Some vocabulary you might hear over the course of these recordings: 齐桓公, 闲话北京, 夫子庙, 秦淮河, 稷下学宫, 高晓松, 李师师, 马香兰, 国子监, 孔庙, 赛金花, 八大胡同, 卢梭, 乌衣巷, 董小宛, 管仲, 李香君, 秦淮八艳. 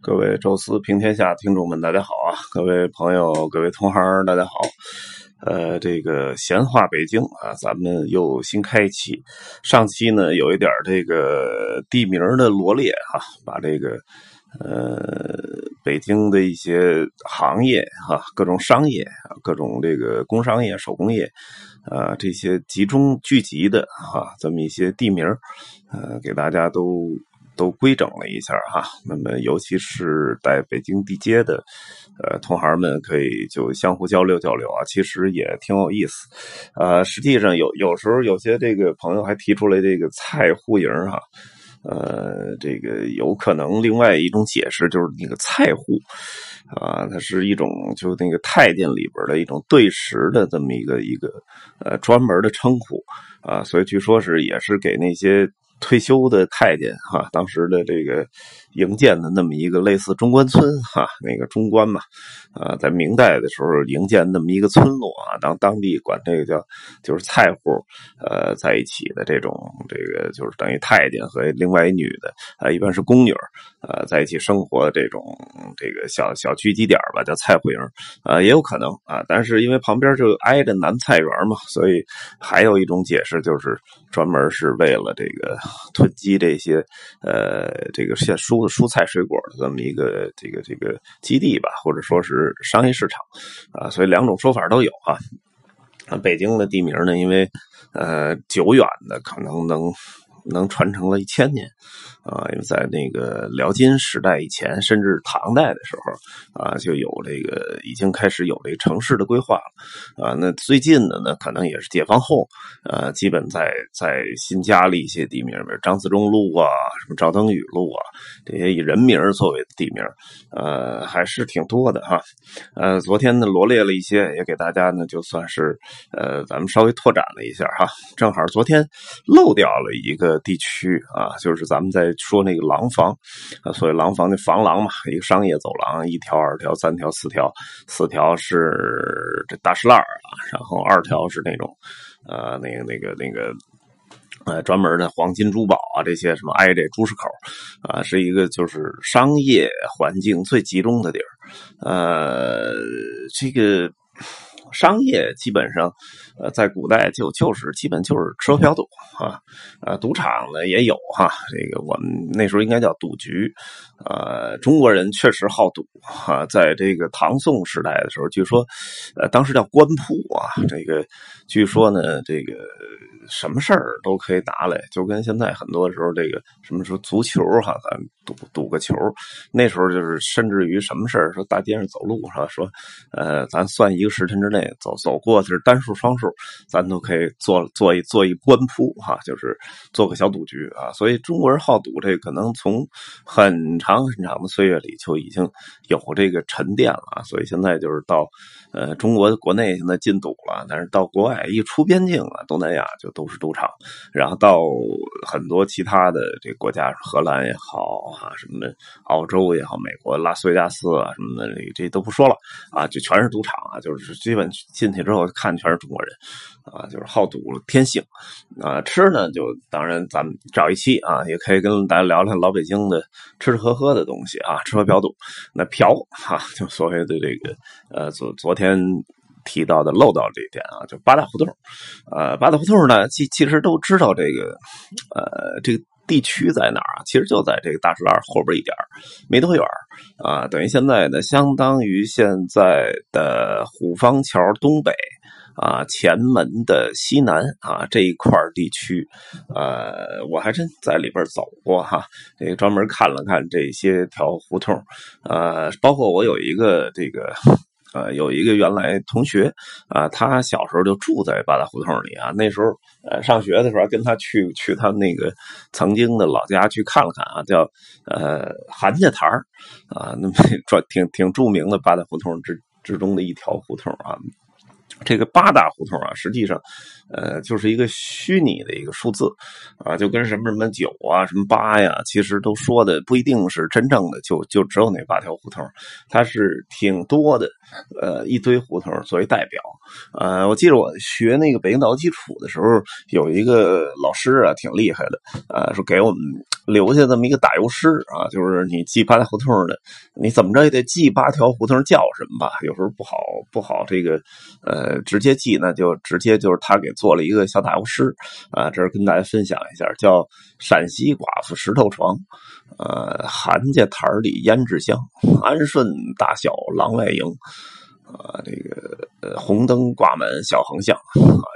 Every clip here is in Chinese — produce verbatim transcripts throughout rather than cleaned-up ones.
各位宙斯平天下听众们大家好啊，各位朋友各位同行大家好。呃这个闲话北京啊，咱们又新开一期。上期呢有一点这个地名的罗列啊，把这个呃北京的一些行业啊，各种商业啊，各种这个工商业手工业啊，这些集中聚集的啊这么一些地名呃给大家都都规整了一下哈，那么尤其是在北京地接的，呃，同行们可以就相互交流交流啊，其实也挺有意思。呃，实际上有有时候有些这个朋友还提出来这个菜户营哈、啊，呃，这个有可能另外一种解释就是那个菜户啊，它是一种就那个太监里边的一种对食的这么一个一个呃专门的称呼啊，所以据说是也是给那些退休的太监哈、啊，当时的这个营建的那么一个类似中关村哈、啊，那个中关嘛，啊，在明代的时候营建那么一个村落啊，当当地管这个叫就是菜户，呃，在一起的这种这个就是等于太监和另外一女的啊，一般是宫女啊，在一起生活的这种这个小小聚集点吧，叫菜户营啊，也有可能啊，但是因为旁边就挨着南菜园嘛，所以还有一种解释就是专门是为了这个囤积这些呃，这个现蔬蔬菜水果的这么一个这个这个基地吧，或者说是商业市场啊，所以两种说法都有啊。北京的地名呢，因为呃久远的可能能能传承了一千年啊，因为在那个辽金时代以前，甚至唐代的时候啊，就有这个已经开始有这个城市的规划了啊。那最近的呢，可能也是解放后啊，基本在在新加了一些地名，比如张自忠路啊，什么赵登禹路啊，这些以人名作为地名，呃，还是挺多的哈。呃，昨天呢罗列了一些，也给大家呢就算是呃，咱们稍微拓展了一下哈。正好昨天漏掉了一个地区啊，就是咱们在说那个廊坊啊，所谓廊坊那房廊嘛，一个商业走廊，一条、二条、三条、四条，四条是这大石烂啊，然后二条是那种呃，那个、那个、那个。呃，专门的黄金珠宝啊，这些什么挨这朱市口啊，是一个就是商业环境最集中的地儿。呃，这个商业基本上，呃，在古代就就是基本就是吃喝嫖赌啊，啊，赌场呢也有哈、啊，这个我们那时候应该叫赌局，呃，中国人确实好赌啊，在这个唐宋时代的时候，据说，呃，当时叫官铺啊，这个据说呢，这个什么事儿都可以拿来，就跟现在很多时候这个什么说足球哈、啊，咱赌赌个球，那时候就是甚至于什么事儿说大街上走路哈、啊，说呃，咱算一个时辰之内。走走过就是单数双数，咱都可以做做一做一官铺哈、啊，就是做个小赌局啊。所以中国人好赌，这可能从很长很长的岁月里就已经有这个沉淀了、啊。所以现在就是到呃中国国内现在禁赌了，但是到国外一出边境啊，东南亚就都是赌场，然后到很多其他的这个国家，荷兰也好啊，什么澳洲也好，美国拉斯维加斯啊什么的，这都不说了啊，就全是赌场啊，就是基本。进去之后看全是中国人啊，就是好赌天性啊。吃呢就当然咱们找一期啊，也可以跟大家聊聊老北京的吃吃喝喝的东西啊，吃喝嫖赌。那嫖啊，就所谓的这个呃，昨昨天提到的漏到这一点啊，就八大胡同啊、呃，八大胡同呢，其其实都知道这个呃这个。地区在哪儿啊？其实就在这个大石栏后边一点没多远啊。等于现在呢，相当于现在的虎坊桥东北啊，前门的西南啊这一块地区，呃，我还真在里边走过哈，这个专门看了看这些条胡同，呃，包括我有一个这个。呃，有一个原来同学啊、呃，他小时候就住在八大胡同里啊。那时候呃上学的时候，跟他去去他那个曾经的老家去看了看啊，叫呃韩家台儿啊，那么挺挺著名的八大胡同之之中的一条胡同啊。这个八大胡同啊，实际上，呃，就是一个虚拟的一个数字，啊，就跟什么什么九啊、什么八呀，其实都说的不一定是真正的，就就只有那八条胡同，它是挺多的，呃，一堆胡同作为代表。呃，我记得我学那个北京导基础的时候，有一个老师啊，挺厉害的，啊、呃，说给我们留下这么一个打油诗啊，就是你记八条胡同的，你怎么着也得记八条胡同叫什么吧，有时候不好不好这个呃直接记，那就直接就是他给做了一个小打油诗啊，这是跟大家分享一下，叫陕西寡妇石头床，呃韩家台里胭脂香，安顺大小廊外营。啊，这个呃，红灯挂满小横巷，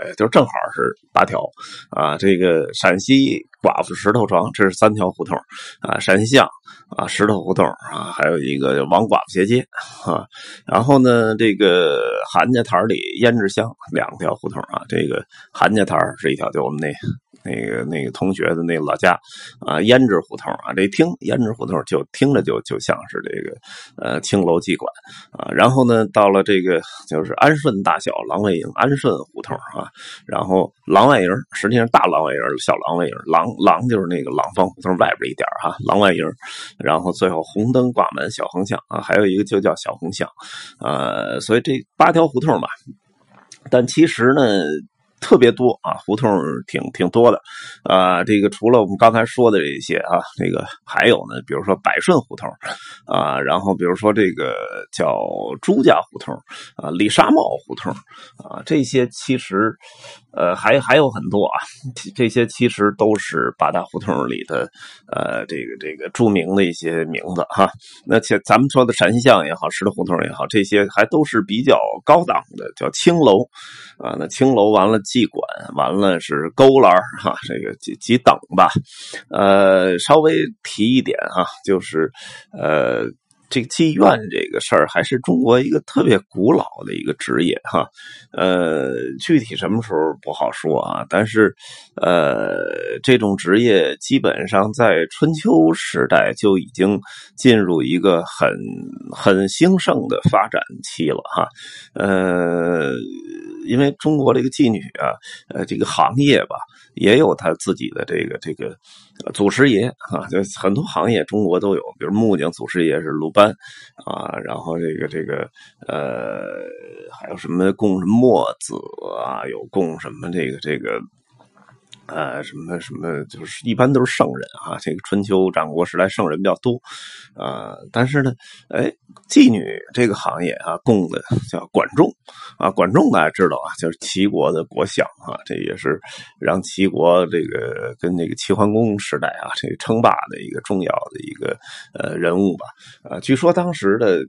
哎，就正好是八条啊。这个陕西寡妇石头床，这是三条胡同啊，陕西巷啊，石头胡同啊，还有一个就王寡妇斜街啊。然后呢，这个韩家台里胭脂巷两条胡同啊，这个韩家台是一条，就我们那。那个那个同学的那老家啊，胭脂胡同啊，这听胭脂胡同就听着就就像是这个呃青楼妓馆啊。然后呢，到了这个就是安顺大小廊外营，安顺胡同啊，然后廊外营实际上大廊外营，小廊外营，廊廊就是那个廊坊胡同外边一点啊，廊外营。然后最后红灯挂满小横巷啊，还有一个就叫小横巷，呃，所以这八条胡同吧，但其实呢。特别多啊，胡同挺挺多的，啊，这个除了我们刚才说的这些啊，那个还有呢，比如说百顺胡同，啊，然后比如说这个叫朱家胡同，啊，李沙帽胡同，啊，这些其实，呃，还还有很多啊，这些其实都是八大胡同里的，呃，这个这个著名的一些名字哈、啊。那且咱们说的陕西巷也好，石头胡同也好，这些还都是比较高档的，叫青楼，啊，那青楼完了。妓馆完了是勾栏哈、啊，这个几几等吧，呃，稍微提一点哈、啊，就是呃，这个妓院这个事儿还是中国一个特别古老的一个职业哈、啊，呃，具体什么时候不好说啊，但是呃，这种职业基本上在春秋时代就已经进入一个很很兴盛的发展期了哈、啊，呃。因为中国这个妓女啊，呃，这个行业吧，也有他自己的这个这个祖师爷啊，就很多行业中国都有，比如木匠祖师爷是鲁班啊，然后这个这个呃，还有什么供什么墨子啊，有供什么这个这个。呃，什么什么，就是一般都是圣人啊。这个春秋战国时代圣人比较多，啊、呃，但是呢，哎，妓女这个行业啊，供的叫管仲啊，管仲大家知道啊，就是齐国的国相啊，这也是让齐国这个跟这个齐桓公时代啊，这个称霸的一个重要的一个呃人物吧。啊、呃，据说当时的。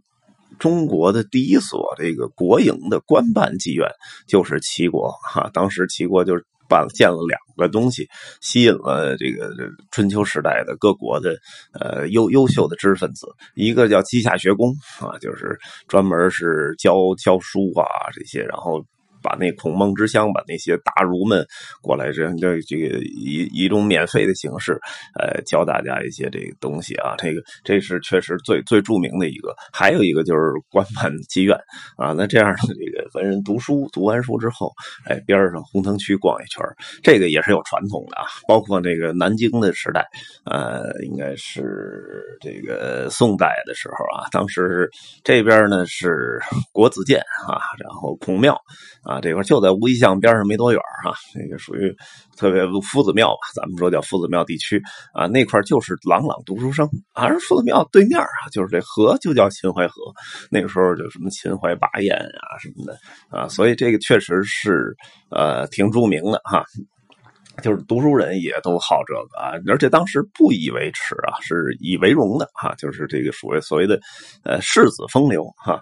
中国的第一所这个国营的官办妓院就是齐国哈、啊，当时齐国就是办建了两个东西，吸引了这个春秋时代的各国的呃优优秀的知识分子，一个叫稷下学宫啊，就是专门是教教书啊这些，然后。把那孔孟之乡，把那些大儒们过来，这这这个以一种免费的形式，呃，教大家一些这个东西啊。这个这是确实最最著名的一个，还有一个就是官办妓院啊。那这样的这个文人读书，读完书之后，哎，边上红灯区逛一圈，这个也是有传统的啊。包括这个南京的时代，呃，应该是这个宋代的时候啊，当时这边呢是国子监啊，然后孔庙啊。啊，这块就在乌衣巷边上没多远啊，那个属于特别夫子庙吧，咱们说叫夫子庙地区啊，那块就是朗朗读书声，而、啊、夫子庙对面啊，就是这河就叫秦淮河，那个时候就什么秦淮八艳啊什么的啊，所以这个确实是呃挺著名的哈。就是读书人也都好这个啊，而且当时不以为耻啊，是以为荣的哈、啊，就是这个所谓所谓的呃世子风流哈、啊，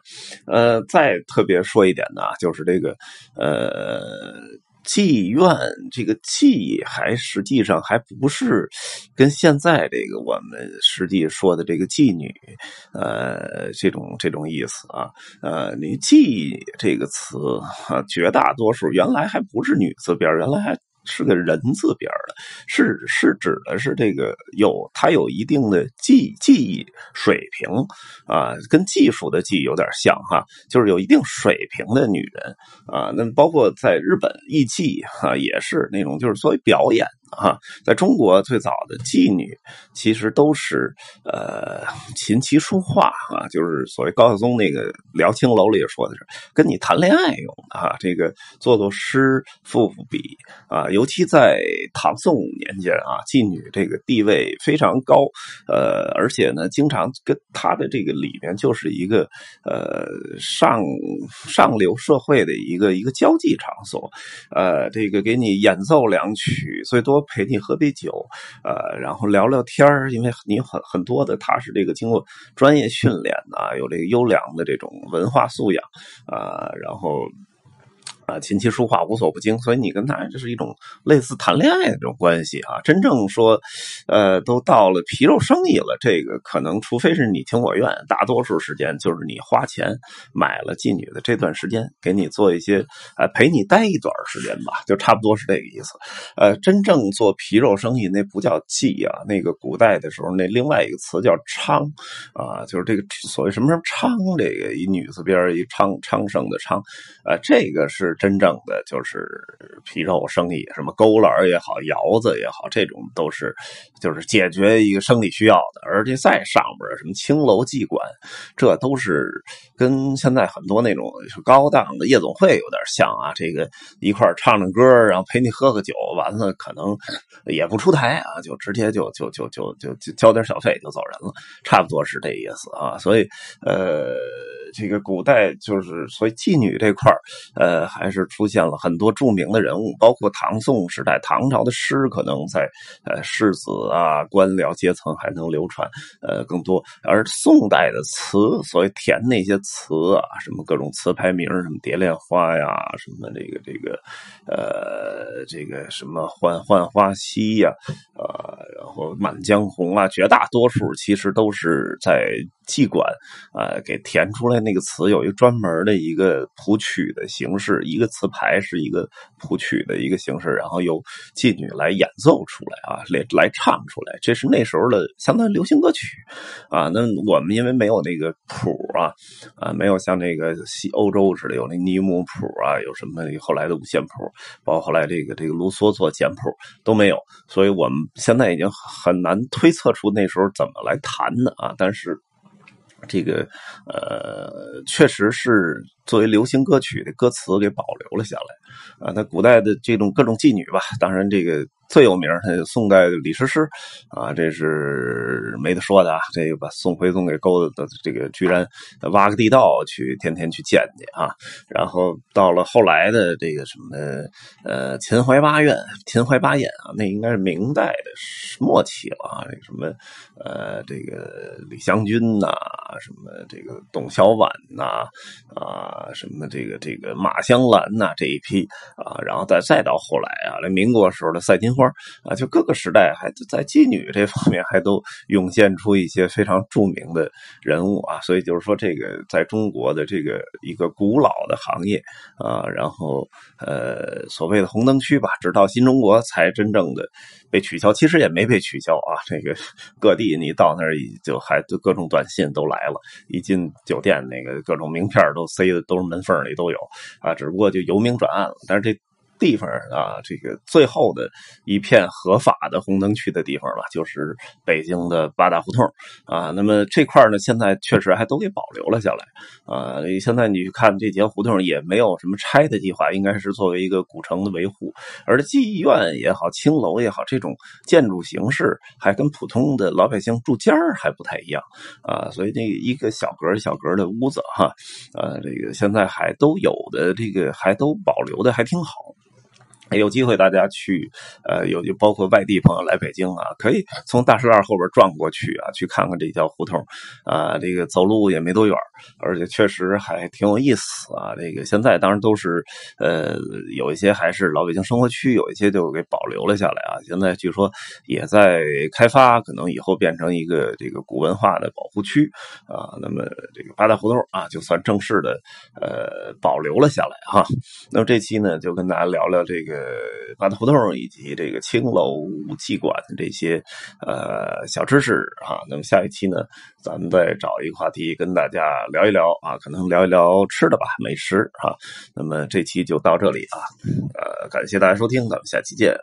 呃，再特别说一点呢，就是这个呃。妓院这个妓还实际上还不是跟现在这个我们实际说的这个妓女呃这种这种意思啊，呃你妓这个词啊，绝大多数原来还不是女字边，原来还是个人字边的，是是指的是这个有它有一定的技技艺水平啊，跟技术的技有点像哈，就是有一定水平的女人啊，那包括在日本艺妓哈、啊、也是那种就是所谓表演。啊，在中国最早的妓女其实都是呃琴棋书画啊，就是所谓高晓松那个聊青楼里也说的是跟你谈恋爱用啊，这个做做诗赋赋笔啊，尤其在唐宋年间啊，妓女这个地位非常高，呃，而且呢，经常跟她的这个里面就是一个呃上上流社会的一个一个交际场所，呃，这个给你演奏两曲，最多陪你喝杯酒，呃，然后聊聊天，因为你很很多的他是这个经过专业训练啊，有这个优良的这种文化素养啊、呃，然后。啊，琴棋书画无所不精，所以你跟他这是一种类似谈恋爱的这种关系啊。真正说，呃，都到了皮肉生意了，这个可能除非是你情我愿，大多数时间就是你花钱买了妓女的这段时间，给你做一些呃陪你待一段时间吧，就差不多是这个意思。呃，真正做皮肉生意那不叫妓啊，那个古代的时候那另外一个词叫娼啊，就是这个所谓什么什么娼，这个一女字边一娼，昌盛的娼，呃，这个是。真正的就是皮肉生意，什么勾栏也好，窑子也好，这种都是就是解决一个生理需要的。而且再上边什么青楼妓馆，这都是跟现在很多那种高档的夜总会有点像啊。这个一块唱唱歌，然后陪你喝个酒，完了可能也不出台啊，就直接就就就就就就交点小费就走人了，差不多是这意思啊。所以呃，这个古代就是所以妓女这块呃还。是出现了很多著名的人物，包括唐宋时代，唐朝的诗可能在呃士子啊、官僚阶层还能流传呃更多，而宋代的词，所谓填那些词啊，什么各种词牌名，什么蝶恋花呀，什么这个这个呃这个什么浣浣花溪呀，啊、呃，然后满江红啊，绝大多数其实都是在妓馆啊、呃、给填出来那个词，有一个专门的一个谱曲的形式。一个词牌是一个谱曲的一个形式，然后由妓女来演奏出来啊，来来唱出来，这是那时候的相当于流行歌曲啊。那我们因为没有那个谱啊，啊没有像那个西欧洲似的有那尼姆谱啊，有什么后来的五线谱，包括后来这个这个卢梭做简谱都没有，所以我们现在已经很难推测出那时候怎么来弹的啊。但是这个呃，确实是作为流行歌曲的歌词给保留了下来啊。那古代的这种各种妓女吧，当然这个最有名的宋代的李师师啊，这是没得说的啊。这个把宋徽宗给勾的，这个居然挖个地道去，天天去见去啊。然后到了后来的这个什么呃秦淮八艳、秦淮八艳啊，那应该是明代的末期了啊。这个什么呃这个李香君呐、啊。什么这个董小宛呐、啊，啊，什么这个这个马香兰呐、啊，这一批啊，然后再再到后来啊，来民国时候的赛金花啊，就各个时代还在妓女这方面还都涌现出一些非常著名的人物啊，所以就是说这个在中国的这个一个古老的行业啊，然后呃所谓的红灯区吧，直到新中国才真正的被取消，其实也没被取消啊，这个各地你到那儿就还就各种短信都来了。一进酒店，那个各种名片都塞的都是门缝里都有啊，只不过就由明转暗了。但是这地方啊，这个最后的一片合法的红灯区的地方吧，就是北京的八大胡同啊。那么这块呢，现在确实还都给保留了下来啊。现在你看这节胡同也没有什么拆的计划，应该是作为一个古城的维护。而妓院也好，青楼也好，这种建筑形式还跟普通的老百姓住家还不太一样啊。所以那一个小格小格的屋子哈，呃、啊，这个现在还都有的，这个还都保留的还挺好。有机会大家去，呃，有就包括外地朋友来北京啊，可以从大石栏后边转过去啊，去看看这条胡同啊，这个走路也没多远，而且确实还挺有意思啊。这个现在当然都是，呃，有一些还是老北京生活区，有一些就给保留了下来啊。现在据说也在开发，可能以后变成一个这个古文化的保护区啊。那么这个八大胡同啊，就算正式的呃保留了下来哈。那么这期呢，就跟大家聊聊这个。呃，八大胡同以及这个青楼妓馆的这些呃小知识啊，那么下一期呢，咱们再找一个话题跟大家聊一聊啊，可能聊一聊吃的吧，美食啊。那么这期就到这里啊，呃，感谢大家收听，咱们下期见。